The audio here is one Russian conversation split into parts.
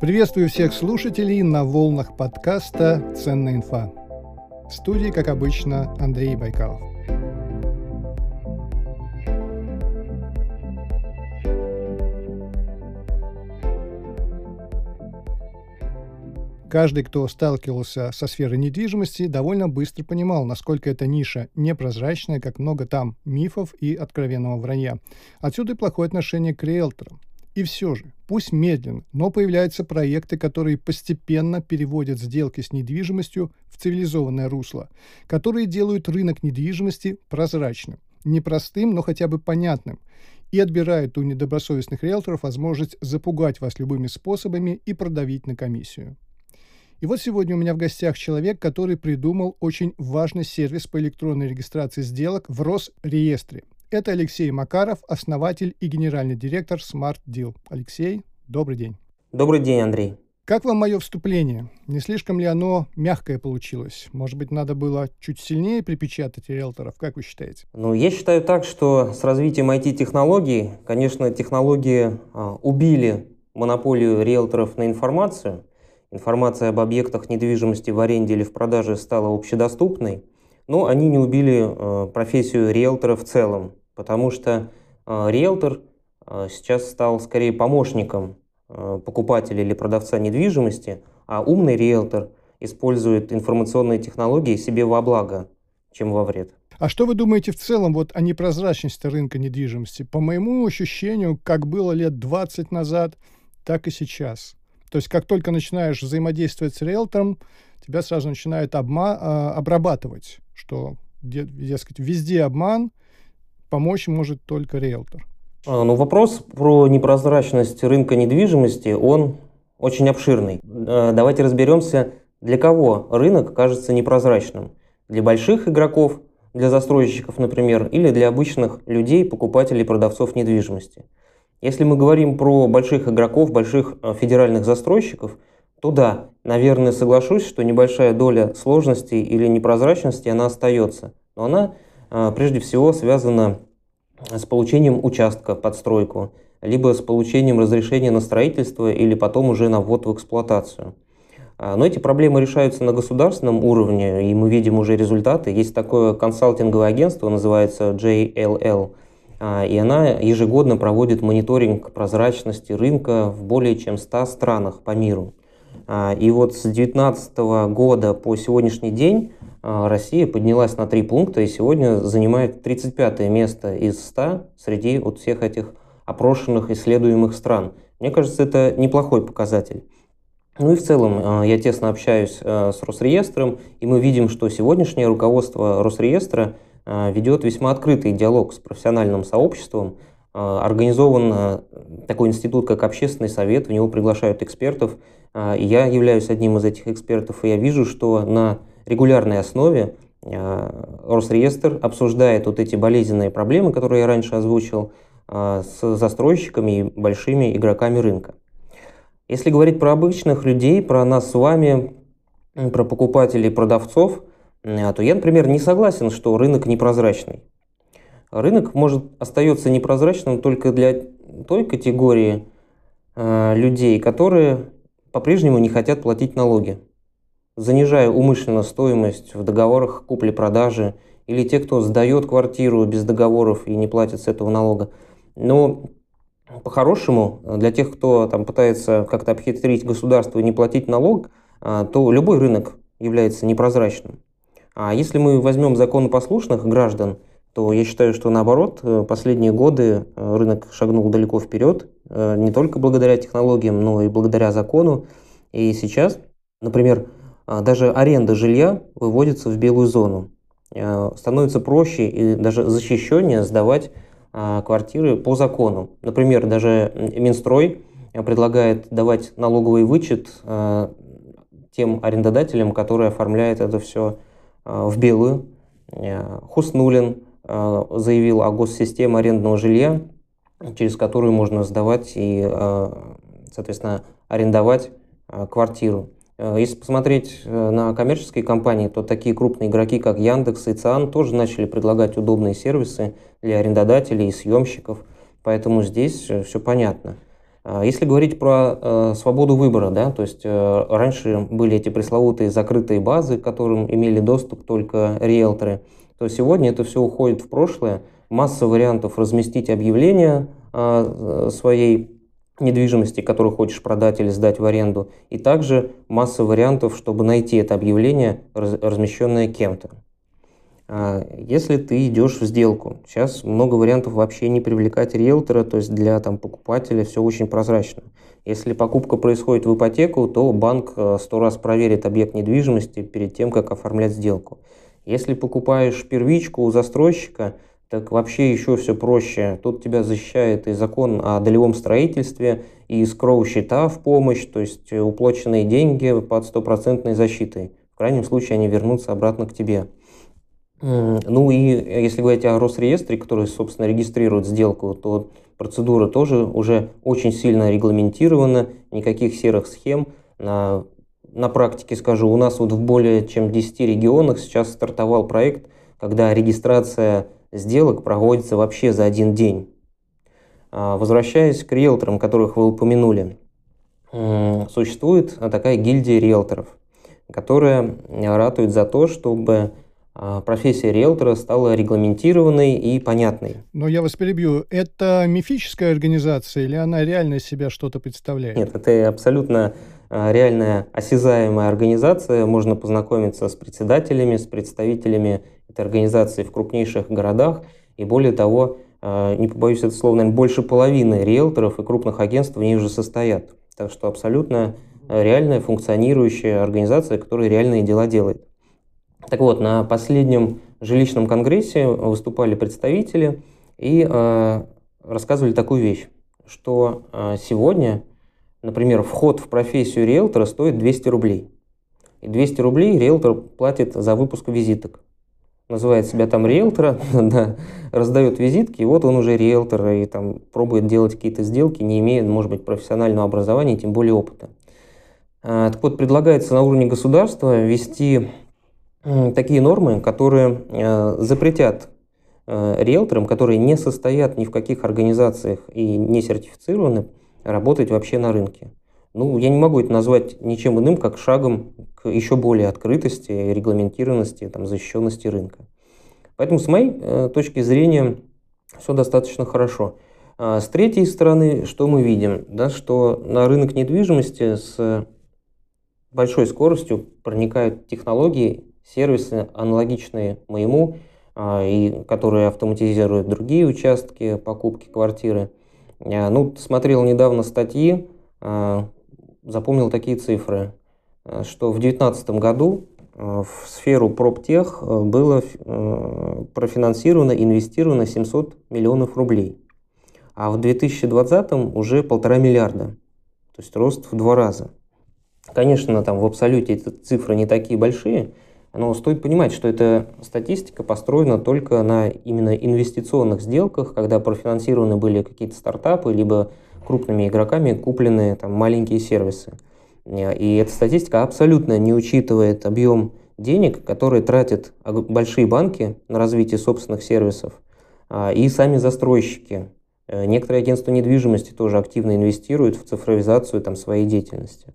Приветствую всех слушателей на волнах подкаста «Ценная инфа». В студии, как обычно, Андрей Байкалов. Каждый, кто сталкивался со сферой недвижимости, довольно быстро понимал, насколько эта ниша непрозрачная, как много там мифов и откровенного вранья. Отсюда и плохое отношение к риэлторам. И все же, пусть медленно, но появляются проекты, которые постепенно переводят сделки с недвижимостью в цивилизованное русло, которые делают рынок недвижимости прозрачным, непростым, но хотя бы понятным, и отбирают у недобросовестных риэлторов возможность запугать вас любыми способами и продавить на комиссию. И вот сегодня у меня в гостях человек, который придумал очень важный сервис по электронной регистрации сделок в Росреестре. Это Алексей Макаров, основатель и генеральный директор SmartDeal. Алексей, добрый день. Добрый день, Андрей. Как вам мое вступление? Не слишком ли оно мягкое получилось? Может быть, надо было чуть сильнее припечатать риэлторов? Как вы считаете? Ну, я считаю так, что с развитием IT-технологий, конечно, технологии убили монополию риэлторов на информацию. Информация об объектах недвижимости в аренде или в продаже стала общедоступной, но они не убили профессию риэлтора в целом, потому что риэлтор сейчас стал скорее помощником покупателя или продавца недвижимости, а умный риэлтор использует информационные технологии себе во благо, чем во вред. А что вы думаете в целом о непрозрачности рынка недвижимости? По моему ощущению, как было лет 20 назад, так и сейчас. То есть, как только начинаешь взаимодействовать с риэлтором, тебя сразу начинают обрабатывать, что, дескать, везде обман, помочь может только риэлтор. Вопрос про непрозрачность рынка недвижимости, он очень обширный. Давайте разберемся, для кого рынок кажется непрозрачным. Для больших игроков, для застройщиков, например, или для обычных людей, покупателей, продавцов недвижимости. Если мы говорим про больших игроков, больших федеральных застройщиков, то да, наверное, соглашусь, что небольшая доля сложностей или непрозрачности, она остается. Но она прежде всего связана с получением участка под стройку, либо с получением разрешения на строительство или потом уже на ввод в эксплуатацию. Но эти проблемы решаются на государственном уровне, и мы видим уже результаты. Есть такое консалтинговое агентство, называется JLL. И она ежегодно проводит мониторинг прозрачности рынка в более чем 100 странах по миру. И вот с 2019 года по сегодняшний день Россия поднялась на 3 пункта и сегодня занимает 35-е место из 100 среди вот всех этих опрошенных, исследуемых стран. Мне кажется, это неплохой показатель. И в целом я тесно общаюсь с Росреестром, и мы видим, что сегодняшнее руководство Росреестра ведет весьма открытый диалог с профессиональным сообществом. Организован такой институт, как Общественный совет, в него приглашают экспертов. Я являюсь одним из этих экспертов, и я вижу, что на регулярной основе Росреестр обсуждает вот эти болезненные проблемы, которые я раньше озвучил, с застройщиками и большими игроками рынка. Если говорить про обычных людей, про нас с вами, про покупателей, продавцов, то я, например, не согласен, что рынок непрозрачный. Рынок может остаться непрозрачным только для той категории людей, которые по-прежнему не хотят платить налоги, занижая умышленно стоимость в договорах купли-продажи, или те, кто сдает квартиру без договоров и не платит с этого налога. Но по-хорошему, для тех, кто пытается как-то обхитрить государство и не платить налог, то любой рынок является непрозрачным. А если мы возьмем законопослушных граждан, то я считаю, что наоборот, последние годы рынок шагнул далеко вперед, не только благодаря технологиям, но и благодаря закону. И сейчас, например, даже аренда жилья выводится в белую зону. Становится проще и даже защищеннее сдавать квартиры по закону. Например, даже Минстрой предлагает давать налоговый вычет тем арендодателям, которые оформляют это все в белую. Хуснуллин заявил о госсистеме арендного жилья, через которую можно сдавать и, соответственно, арендовать квартиру. Если посмотреть на коммерческие компании, то такие крупные игроки, как Яндекс и ЦИАН, тоже начали предлагать удобные сервисы для арендодателей и съемщиков, поэтому здесь все понятно. Если говорить про свободу выбора, да, то есть раньше были эти пресловутые закрытые базы, к которым имели доступ только риэлторы, то сегодня это все уходит в прошлое. Масса вариантов разместить объявление своей недвижимости, которую хочешь продать или сдать в аренду, и также масса вариантов, чтобы найти это объявление, размещенное кем-то. Если ты идешь в сделку, сейчас много вариантов вообще не привлекать риэлтора, то есть для покупателя все очень прозрачно. Если покупка происходит в ипотеку, то банк 100 раз проверит объект недвижимости перед тем, как оформлять сделку. Если покупаешь первичку у застройщика, так вообще еще все проще. Тут тебя защищает и закон о долевом строительстве, и скроу-счета в помощь, то есть уплаченные деньги под стопроцентной защитой. В крайнем случае они вернутся обратно к тебе. Ну и если говорить о Росреестре, который, собственно, регистрирует сделку, то процедура тоже уже очень сильно регламентирована, никаких серых схем. На практике скажу, у нас вот в более чем 10 регионах сейчас стартовал проект, когда регистрация сделок проводится вообще за один день. Возвращаясь к риэлторам, которых вы упомянули, существует такая гильдия риэлторов, которая ратует за то, чтобы профессия риэлтора стала регламентированной и понятной. Но я вас перебью. Это мифическая организация или она реально из себя что-то представляет? Нет, это абсолютно реальная осязаемая организация. Можно познакомиться с председателями, с представителями этой организации в крупнейших городах. И более того, не побоюсь этого слова, наверное, больше половины риэлторов и крупных агентств в ней уже состоят. Так что абсолютно реальная функционирующая организация, которая реальные дела делает. Так вот, на последнем жилищном конгрессе выступали представители и рассказывали такую вещь, что сегодня, например, вход в профессию риэлтора стоит 200 рублей. И 200 рублей риэлтор платит за выпуск визиток. Называет себя там риэлтора, да, раздает визитки, и вот он уже риэлтор и пробует делать какие-то сделки, не имея, может быть, профессионального образования, тем более опыта. Так вот, предлагается на уровне государства ввести такие нормы, которые запретят риэлторам, которые не состоят ни в каких организациях и не сертифицированы, работать вообще на рынке. Ну, я не могу это назвать ничем иным, как шагом к еще более открытости, регламентированности, защищенности рынка. Поэтому, с моей точки зрения, все достаточно хорошо. С третьей стороны, что мы видим? Да, что на рынок недвижимости с большой скоростью проникают технологии, сервисы, аналогичные моему, и которые автоматизируют другие участки покупки квартиры. Ну, смотрел недавно статьи, запомнил такие цифры, что в 2019 году в сферу проптех было профинансировано, инвестировано 700 миллионов рублей, а в 2020 уже 1,5 миллиарда, то есть рост в 2 раза. Конечно, в абсолюте эти цифры не такие большие, но стоит понимать, что эта статистика построена только на именно инвестиционных сделках, когда профинансированы были какие-то стартапы, либо крупными игроками куплены маленькие сервисы. И эта статистика абсолютно не учитывает объем денег, которые тратят большие банки на развитие собственных сервисов, и сами застройщики. Некоторые агентства недвижимости тоже активно инвестируют в цифровизацию своей деятельности.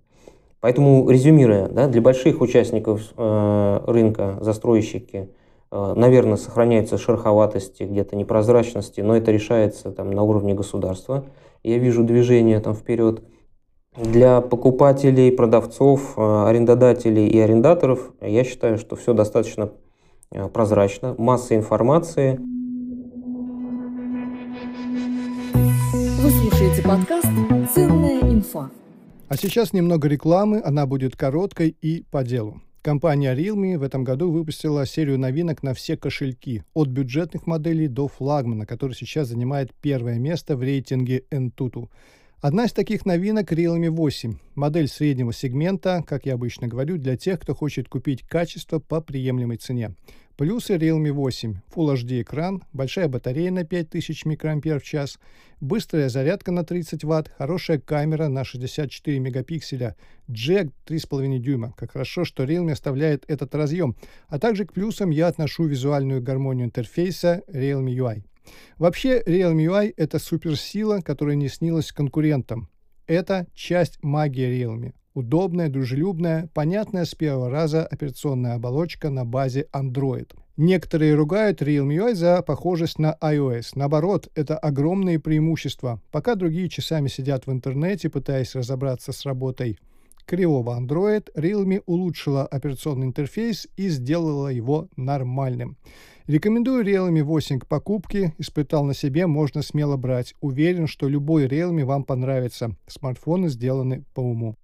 Поэтому, резюмируя, да, для больших участников рынка застройщики, наверное, сохраняются шероховатости, где-то непрозрачности, но это решается на уровне государства. Я вижу движение вперед. Для покупателей, продавцов, арендодателей и арендаторов я считаю, что все достаточно прозрачно, масса информации. Вы слушаете подкаст «Ценная инфа». А сейчас немного рекламы, она будет короткой и по делу. Компания Realme в этом году выпустила серию новинок на все кошельки, от бюджетных моделей до флагмана, который сейчас занимает 1-е место в рейтинге Antutu. Одна из таких новинок – Realme 8, модель среднего сегмента, как я обычно говорю, для тех, кто хочет купить качество по приемлемой цене. Плюсы Realme 8 – Full HD экран, большая батарея на 5000 мАч, быстрая зарядка на 30 Вт, хорошая камера на 64 мегапикселя, джек 3,5 дюйма. Как хорошо, что Realme оставляет этот разъем. А также к плюсам я отношу визуальную гармонию интерфейса Realme UI. Вообще, Realme UI – это суперсила, которая не снилась конкурентам. Это часть магии Realme. Удобная, дружелюбная, понятная с первого раза операционная оболочка на базе Android. Некоторые ругают Realme UI за похожесть на iOS. Наоборот, это огромные преимущества. Пока другие часами сидят в интернете, пытаясь разобраться с работой кривого Android, Realme улучшила операционный интерфейс и сделала его нормальным. Рекомендую Realme 8 к покупке, испытал на себе, можно смело брать. Уверен, что любой Realme вам понравится. Смартфоны сделаны по уму.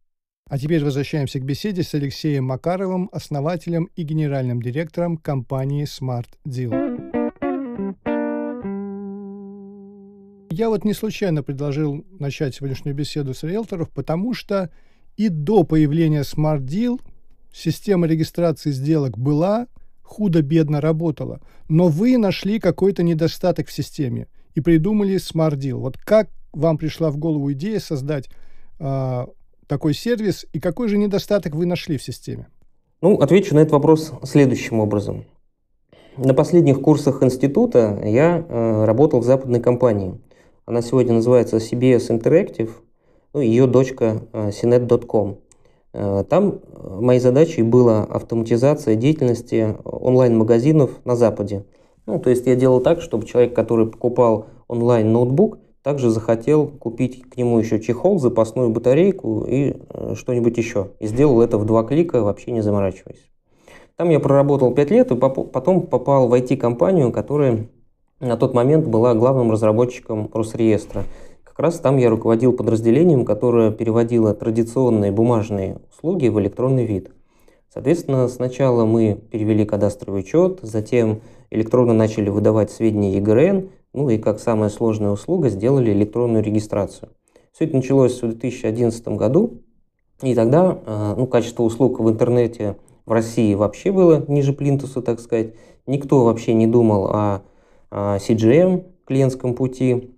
А теперь возвращаемся к беседе с Алексеем Макаровым, основателем и генеральным директором компании SmartDeal. Я вот не случайно предложил начать сегодняшнюю беседу с риэлторов, потому что и до появления SmartDeal система регистрации сделок была, худо-бедно работала, но вы нашли какой-то недостаток в системе и придумали SmartDeal. Вот как вам пришла в голову идея создать такой сервис, и какой же недостаток вы нашли в системе? Ну, отвечу на этот вопрос следующим образом. На последних курсах института я работал в западной компании. Она сегодня называется CBS Interactive, ну, ее дочка Cnet.com. Там моей задачей была автоматизация деятельности онлайн-магазинов на Западе. Ну, то есть я делал так, чтобы человек, который покупал онлайн-ноутбук, также захотел купить к нему еще чехол, запасную батарейку и что-нибудь еще. И сделал это в 2 клика, вообще не заморачиваясь. Там я проработал 5 лет и потом попал в IT-компанию, которая на тот момент была главным разработчиком Росреестра. Как раз там я руководил подразделением, которое переводило традиционные бумажные услуги в электронный вид. Соответственно, сначала мы перевели кадастровый учет, затем электронно начали выдавать сведения ЕГРН, ну и как самая сложная услуга сделали электронную регистрацию. Все это началось в 2011 году, и тогда качество услуг в интернете в России вообще было ниже плинтуса, так сказать. Никто вообще не думал о CGM, клиентском пути.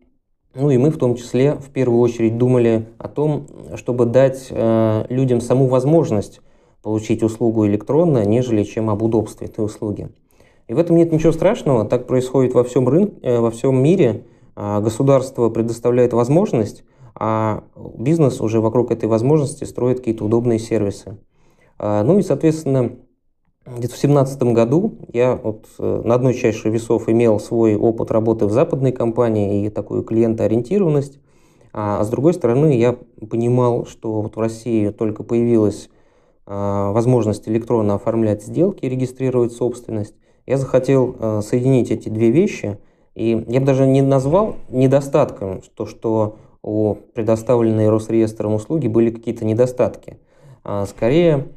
Ну и мы в том числе в первую очередь думали о том, чтобы дать людям саму возможность получить услугу электронно, нежели чем об удобстве этой услуги. И в этом нет ничего страшного, так происходит во всем рынке, во всем мире. Государство предоставляет возможность, а бизнес уже вокруг этой возможности строит какие-то удобные сервисы. Ну и, соответственно, где-то в 2017 году я вот на одной чаше весов имел свой опыт работы в западной компании и такую клиентоориентированность, а с другой стороны я понимал, что вот в России только появилась возможность электронно оформлять сделки, регистрировать собственность. Я захотел соединить эти две вещи, и я бы даже не назвал недостатком то, что у предоставленной Росреестром услуги были какие-то недостатки. Скорее,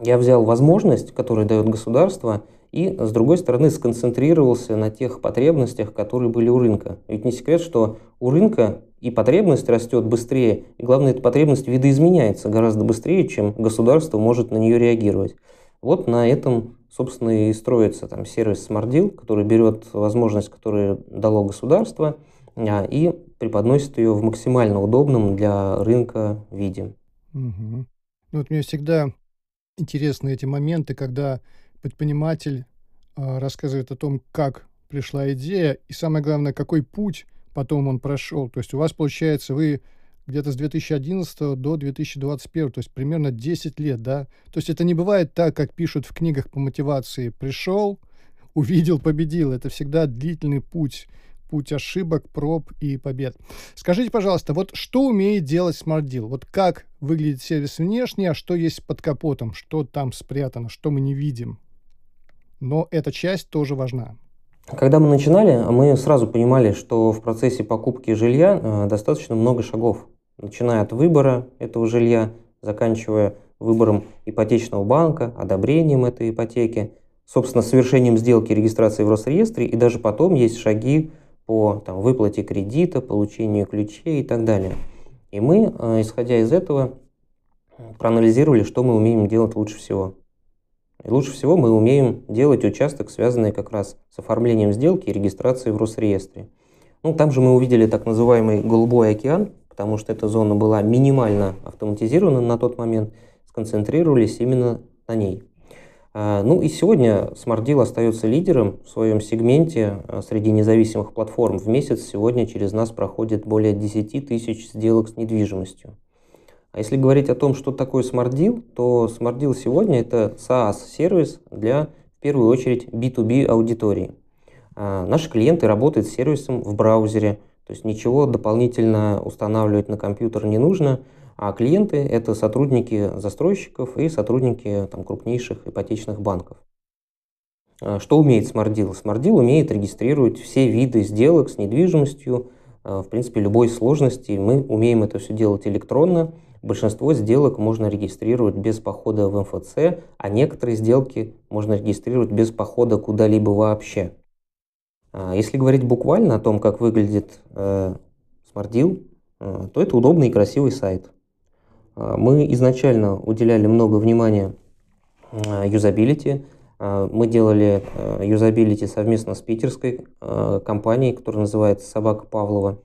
я взял возможность, которую дает государство, и, с другой стороны, сконцентрировался на тех потребностях, которые были у рынка. Ведь не секрет, что у рынка и потребность растет быстрее, и, главное, эта потребность видоизменяется гораздо быстрее, чем государство может на нее реагировать. Вот на этом, собственно, и строится там сервис SmartDeal, который берет возможность, которую дало государство, и преподносит ее в максимально удобном для рынка виде. Угу. Вот мне всегда интересны эти моменты, когда предприниматель рассказывает о том, как пришла идея, и самое главное, какой путь потом он прошел. То есть у вас, получается, вы где-то с 2011 до 2021, то есть примерно 10 лет, да? То есть это не бывает так, как пишут в книгах по мотивации. Пришел, увидел, победил. Это всегда длительный путь, путь ошибок, проб и побед. Скажите, пожалуйста, вот что умеет делать SmartDeal? Вот как выглядит сервис внешне, а что есть под капотом, что там спрятано, что мы не видим? Но эта часть тоже важна. Когда мы начинали, мы сразу понимали, что в процессе покупки жилья достаточно много шагов. Начиная от выбора этого жилья, заканчивая выбором ипотечного банка, одобрением этой ипотеки, собственно, совершением сделки, регистрации в Росреестре, и даже потом есть шаги по выплате кредита, получению ключей и так далее. И мы, исходя из этого, проанализировали, что мы умеем делать лучше всего. И лучше всего мы умеем делать участок, связанный как раз с оформлением сделки и регистрацией в Росреестре. Ну, там же мы увидели так называемый «Голубой океан», потому что эта зона была минимально автоматизирована на тот момент, сконцентрировались именно на ней. Ну и сегодня SmartDeal остается лидером в своем сегменте среди независимых платформ. В месяц сегодня через нас проходит более 10 тысяч сделок с недвижимостью. А если говорить о том, что такое SmartDeal, то SmartDeal сегодня это SaaS-сервис для, в первую очередь, B2B аудитории. Наши клиенты работают с сервисом в браузере, то есть ничего дополнительно устанавливать на компьютер не нужно. А клиенты – это сотрудники застройщиков и сотрудники крупнейших ипотечных банков. Что умеет SmartDeal? SmartDeal умеет регистрировать все виды сделок с недвижимостью, в принципе, любой сложности. Мы умеем это все делать электронно. Большинство сделок можно регистрировать без похода в МФЦ, а некоторые сделки можно регистрировать без похода куда-либо вообще. Если говорить буквально о том, как выглядит SmartDeal, то это удобный и красивый сайт. Мы изначально уделяли много внимания юзабилити. Мы делали юзабилити совместно с питерской компанией, которая называется «Собака Павлова».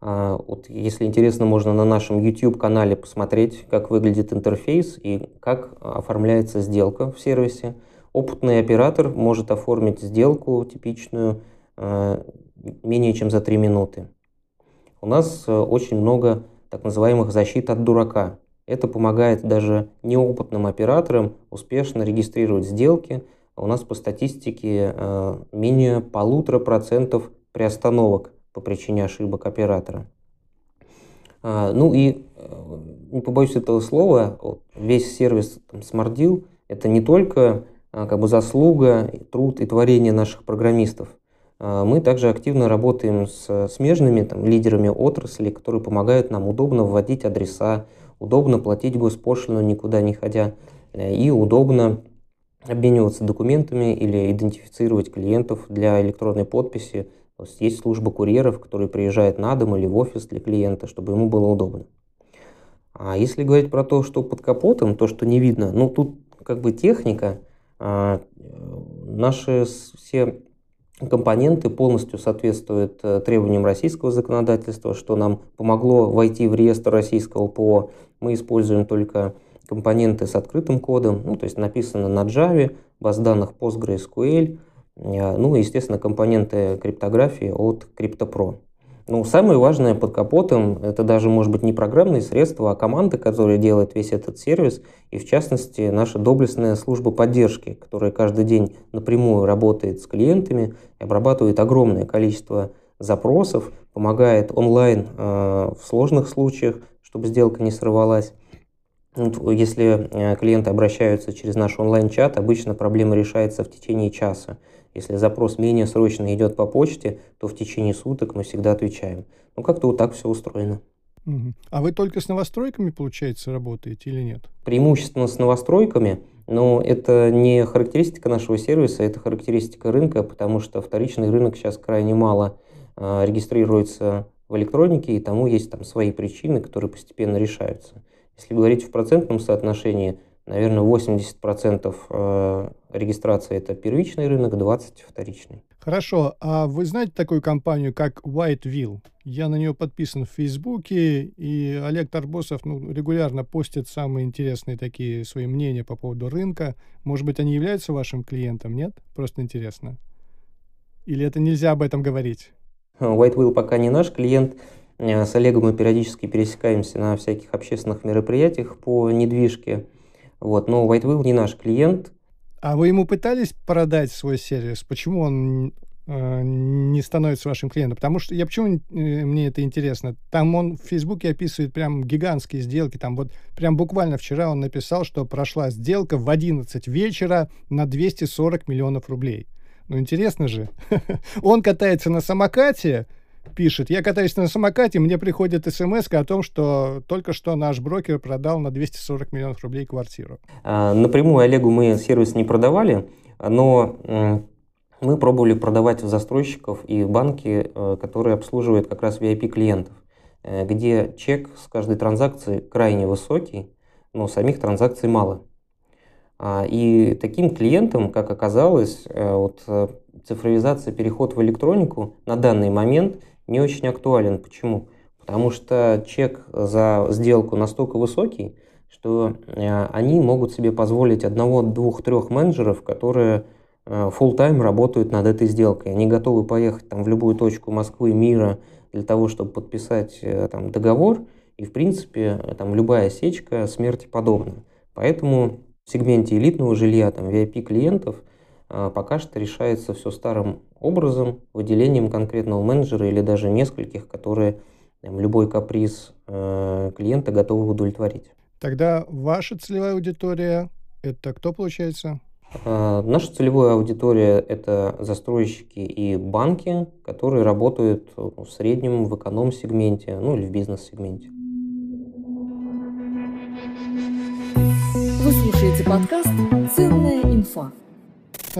Вот, если интересно, можно на нашем YouTube-канале посмотреть, как выглядит интерфейс и как оформляется сделка в сервисе. Опытный оператор может оформить сделку типичную менее чем за 3 минуты. У нас очень много так называемых защит от дурака. Это помогает даже неопытным операторам успешно регистрировать сделки. У нас по статистике менее 1,5% приостановок по причине ошибок оператора. Ну и, не побоюсь этого слова, весь сервис SmartDeal – это не только заслуга, труд и творение наших программистов. Мы также активно работаем с смежными лидерами отрасли, которые помогают нам удобно вводить адреса, удобно платить госпошлину, никуда не ходя, и удобно обмениваться документами или идентифицировать клиентов для электронной подписи. То есть есть служба курьеров, которые приезжают на дом или в офис для клиента, чтобы ему было удобно. А если говорить про то, что под капотом, то, что не видно, ну тут техника, наши все компоненты полностью соответствуют требованиям российского законодательства, что нам помогло войти в реестр российского ПО. Мы используем только компоненты с открытым кодом, то есть написано на Java, баз данных PostgreSQL, ну и, естественно, компоненты криптографии от КриптоПро. Ну, самое важное под капотом, это даже, может быть, не программные средства, а команда, которая делает весь этот сервис, и, в частности, наша доблестная служба поддержки, которая каждый день напрямую работает с клиентами, обрабатывает огромное количество запросов, помогает онлайн в сложных случаях, чтобы сделка не сорвалась. Если клиенты обращаются через наш онлайн-чат, обычно проблема решается в течение часа. Если запрос менее срочно идет по почте, то в течение суток мы всегда отвечаем. Ну, как-то вот так все устроено. А вы только с новостройками, получается, работаете или нет? Преимущественно с новостройками, но это не характеристика нашего сервиса, это характеристика рынка, потому что вторичный рынок сейчас крайне мало регистрируется в электронике, и тому есть свои причины, которые постепенно решаются. Если говорить в процентном соотношении, наверное, 80% регистрации – это первичный рынок, 20% – вторичный. Хорошо. А вы знаете такую компанию, как White Wheel? Я на нее подписан в Фейсбуке, и Олег Торбосов регулярно постит самые интересные такие свои мнения по поводу рынка. Может быть, они являются вашим клиентом, нет? Просто интересно. Или это нельзя об этом говорить? White Wheel пока не наш клиент. С Олегом мы периодически пересекаемся на всяких общественных мероприятиях по недвижке. Вот, но White Wheel не наш клиент. А вы ему пытались продать свой сервис? Почему он не становится вашим клиентом? Потому что, почему мне это интересно? Там он в Фейсбуке описывает прям гигантские сделки. Там вот прям буквально вчера он написал, что прошла сделка в 11 вечера на 240 миллионов рублей. Ну, интересно же. Он катается на самокате, пишет: я катаюсь на самокате, мне приходит смс о том, что только что наш брокер продал на 240 миллионов рублей квартиру. Напрямую Олегу мы сервис не продавали, но мы пробовали продавать в застройщиков и банки, которые обслуживают как раз VIP-клиентов, где чек с каждой транзакции крайне высокий, но самих транзакций мало. И таким клиентам, как оказалось, цифровизация, переход в электронику на данный момент не очень актуален. Почему? Потому что чек за сделку настолько высокий, что они могут себе позволить одного, двух, трех менеджеров, которые full-time работают над этой сделкой. Они готовы поехать там в любую точку Москвы, мира для того, чтобы подписать там договор. И, в принципе, там любая осечка смерти подобна. Поэтому в сегменте элитного жилья, там VIP-клиентов, пока что решается все старым образом, выделением конкретного менеджера или даже нескольких, которые там любой каприз клиента готовы удовлетворить. Тогда ваша целевая аудитория – это кто, получается? Наша целевая аудитория – это застройщики и банки, которые работают в среднем в эконом-сегменте, ну или в бизнес-сегменте. Вы слушаете подкаст «Ценная инфа».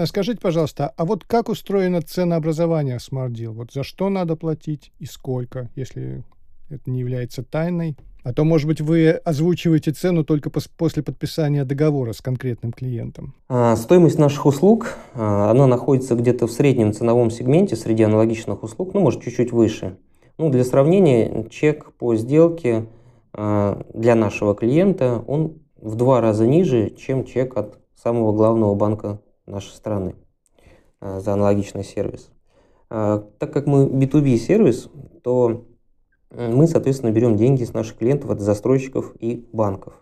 Скажите, пожалуйста, а вот как устроено ценообразование в SmartDeal? Вот за что надо платить и сколько, если это не является тайной? А то, может быть, вы озвучиваете цену только после подписания договора с конкретным клиентом. Стоимость наших услуг, она находится где-то в среднем ценовом сегменте среди аналогичных услуг, ну, может, чуть-чуть выше. Ну, для сравнения, чек по сделке для нашего клиента, он в 2 раза ниже, чем чек от самого главного банка нашей страны за аналогичный сервис. Так как мы B2B-сервис, то мы, соответственно, берем деньги с наших клиентов, от застройщиков и банков.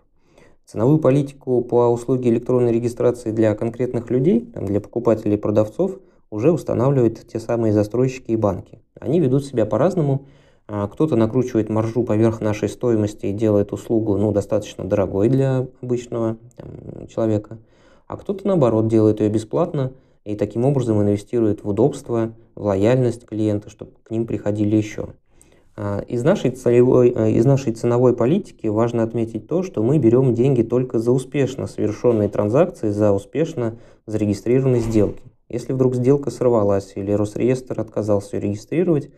Ценовую политику по услуге электронной регистрации для конкретных людей, для покупателей и продавцов, уже устанавливают те самые застройщики и банки. Они ведут себя по-разному. Кто-то накручивает маржу поверх нашей стоимости и делает услугу, ну, достаточно дорогой для обычного человека, а кто-то, наоборот, делает ее бесплатно и таким образом инвестирует в удобство, в лояльность клиента, чтобы к ним приходили еще. Из нашей ценовой политики важно отметить то, что мы берем деньги только за успешно совершенные транзакции, за успешно зарегистрированные сделки. Если вдруг сделка сорвалась или Росреестр отказался ее регистрировать,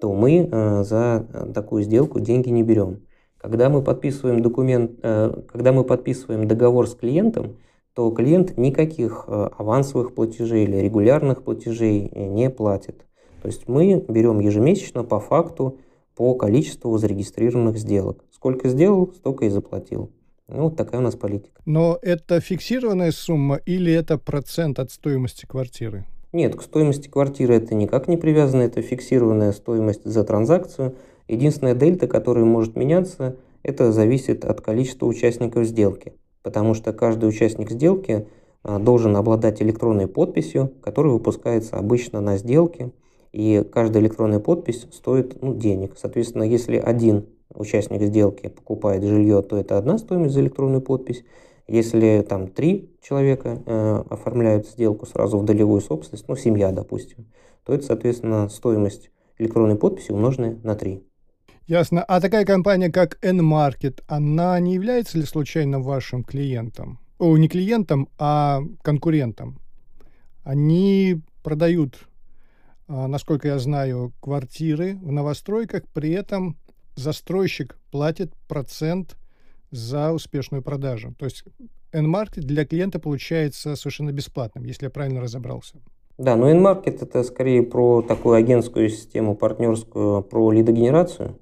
то мы за такую сделку деньги не берем. Когда мы подписываем договор с клиентом, то клиент никаких авансовых платежей или регулярных платежей не платит. То есть мы берем ежемесячно по факту, по количеству зарегистрированных сделок. Сколько сделал, столько и заплатил. Ну, вот такая у нас политика. Но это фиксированная сумма или это процент от стоимости квартиры? Нет, к стоимости квартиры это никак не привязано, это фиксированная стоимость за транзакцию. Единственная дельта, которая может меняться, это зависит от количества участников сделки. Потому что каждый участник сделки должен обладать электронной подписью, которая выпускается обычно на сделке. И каждая электронная подпись стоит денег. Соответственно, если один участник сделки покупает жилье, то это одна стоимость за электронную подпись. Если там 3 человека оформляют сделку сразу в долевую собственность, ну, семья, допустим, то это, соответственно, стоимость электронной подписи, умноженная на 3. Ясно. А такая компания, как N-Market, она не является ли случайно вашим клиентом? Не клиентом, а конкурентом. Они продают, насколько я знаю, квартиры в новостройках, при этом застройщик платит процент за успешную продажу. То есть N-Market для клиента получается совершенно бесплатным, если я правильно разобрался. Да, но N-Market это скорее про такую агентскую систему, партнерскую, про лидогенерацию.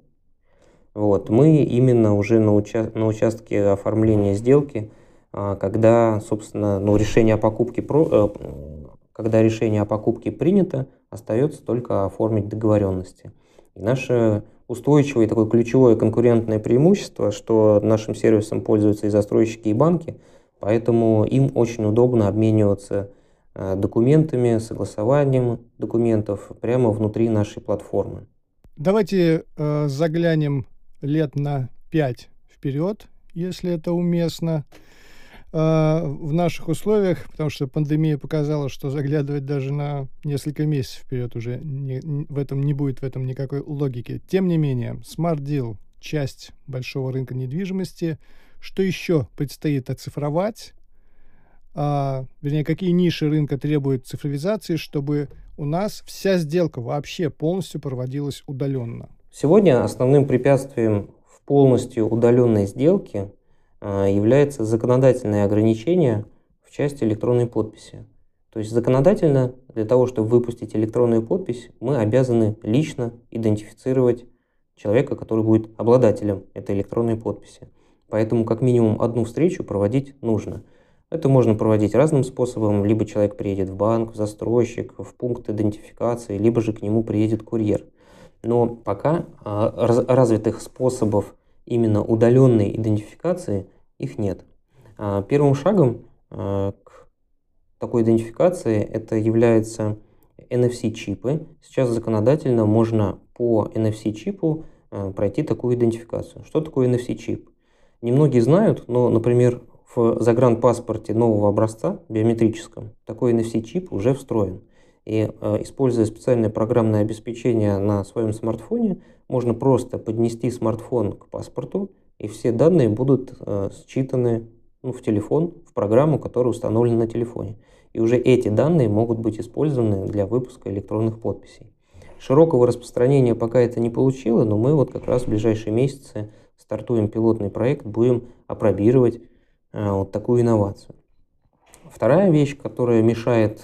Вот. Мы именно уже на участке оформления сделки, когда, собственно, решение о покупке принято, остается только оформить договоренности. И наше устойчивое такое ключевое конкурентное преимущество, что нашим сервисом пользуются и застройщики, и банки, поэтому им очень удобно обмениваться документами, согласованием документов прямо внутри нашей платформы. Давайте заглянем лет на 5 вперед, если это уместно, в наших условиях, потому что пандемия показала, что заглядывать даже на несколько месяцев вперед уже не будет в этом никакой логики. Тем не менее, SmartDeal – часть большого рынка недвижимости. Что еще предстоит оцифровать? Вернее, какие ниши рынка требуют цифровизации, чтобы у нас вся сделка вообще полностью проводилась удаленно? Сегодня основным препятствием в полностью удаленной сделке является законодательное ограничение в части электронной подписи. То есть законодательно для того, чтобы выпустить электронную подпись, мы обязаны лично идентифицировать человека, который будет обладателем этой электронной подписи. Поэтому как минимум одну встречу проводить нужно. Это можно проводить разным способом. Либо человек приедет в банк, в застройщик, в пункт идентификации, либо же к нему приедет курьер. Но пока развитых способов именно удаленной идентификации их нет. Первым шагом к такой идентификации это являются NFC-чипы. Сейчас законодательно можно по NFC-чипу пройти такую идентификацию. Что такое NFC-чип? Немногие знают, но, например, в загранпаспорте нового образца, биометрическом, такой NFC-чип уже встроен. И используя специальное программное обеспечение на своем смартфоне, можно просто поднести смартфон к паспорту, и все данные будут считаны в телефон, в программу, которая установлена на телефоне. И уже эти данные могут быть использованы для выпуска электронных подписей. Широкого распространения пока это не получило, но мы вот как раз в ближайшие месяцы стартуем пилотный проект, будем апробировать вот такую инновацию. Вторая вещь, которая мешает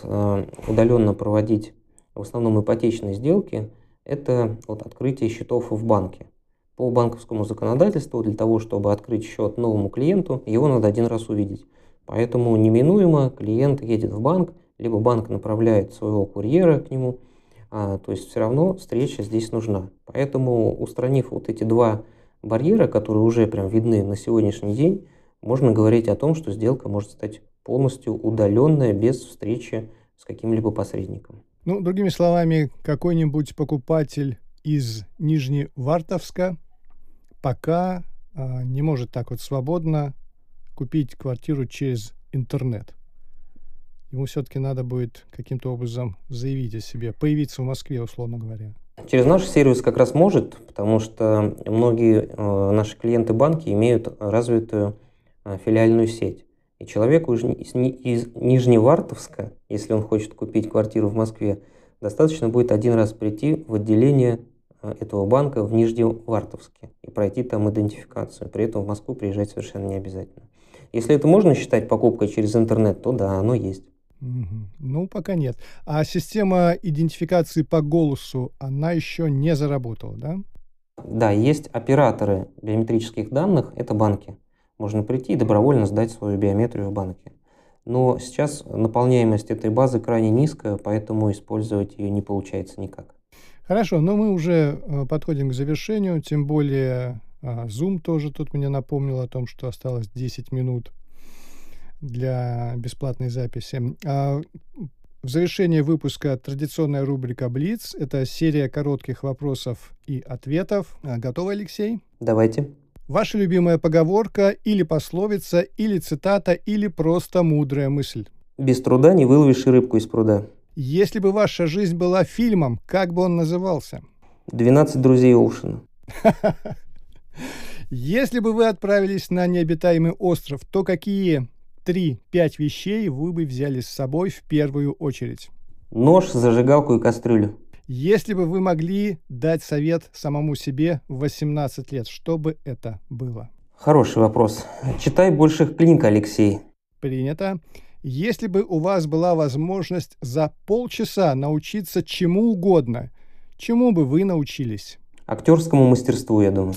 удаленно проводить в основном ипотечные сделки, это открытие счетов в банке. По банковскому законодательству для того, чтобы открыть счет новому клиенту, его надо один раз увидеть. Поэтому неминуемо клиент едет в банк, либо банк направляет своего курьера к нему, то есть все равно встреча здесь нужна. Поэтому, устранив вот эти два барьера, которые уже прям видны на сегодняшний день, можно говорить о том, что сделка может стать полностью удаленная, без встречи с каким-либо посредником. Ну, другими словами, какой-нибудь покупатель из Нижневартовска пока не может так вот свободно купить квартиру через интернет. Ему все-таки надо будет каким-то образом заявить о себе, появиться в Москве, условно говоря. Через наш сервис как раз может, потому что многие наши клиенты-банки имеют развитую филиальную сеть. И человеку из Нижневартовска, если он хочет купить квартиру в Москве, достаточно будет один раз прийти в отделение этого банка в Нижневартовске и пройти там идентификацию. При этом в Москву приезжать совершенно не обязательно. Если это можно считать покупкой через интернет, то да, оно есть. Ну, пока нет. А система идентификации по голосу, она еще не заработала, да? Да, есть операторы биометрических данных, это банки. Можно прийти и добровольно сдать свою биометрию в банке. Но сейчас наполняемость этой базы крайне низкая, поэтому использовать ее не получается никак. Хорошо, но мы уже подходим к завершению, тем более Zoom тоже тут мне напомнил о том, что осталось 10 минут для бесплатной записи. В завершении выпуска традиционная рубрика «Блиц». Это серия коротких вопросов и ответов. Готовы, Алексей? Давайте. Ваша любимая поговорка или пословица, или цитата, или просто мудрая мысль? Без труда не выловишь рыбку из пруда. Если бы ваша жизнь была фильмом, как бы он назывался? 12 друзей Оушена. Если бы вы отправились на необитаемый остров, то какие 3-5 вещей вы бы взяли с собой в первую очередь? Нож, зажигалку и кастрюлю. Если бы вы могли дать совет самому себе в 18 лет, что бы это было? Хороший вопрос. Читай больше книг, Алексей. Принято. Если бы у вас была возможность за полчаса научиться чему угодно, чему бы вы научились? Актерскому мастерству, я думаю.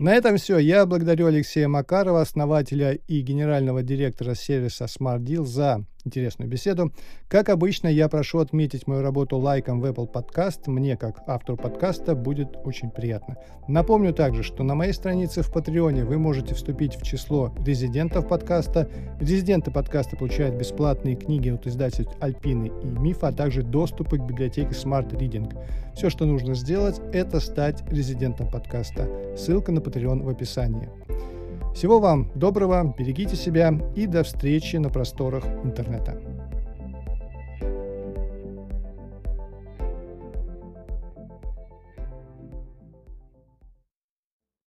На этом все. Я благодарю Алексея Макарова, основателя и генерального директора сервиса SmartDeal, за интересную беседу. Как обычно, я прошу отметить мою работу лайком в Apple Podcast. Мне, как автору подкаста, будет очень приятно. Напомню также, что на моей странице в Патреоне вы можете вступить в число резидентов подкаста. Резиденты подкаста получают бесплатные книги от издательств «Альпины» и «Миф», а также доступы к библиотеке Smart Reading. Все, что нужно сделать, это стать резидентом подкаста. Ссылка на Patreon в описании. Всего вам доброго, берегите себя и до встречи на просторах интернета.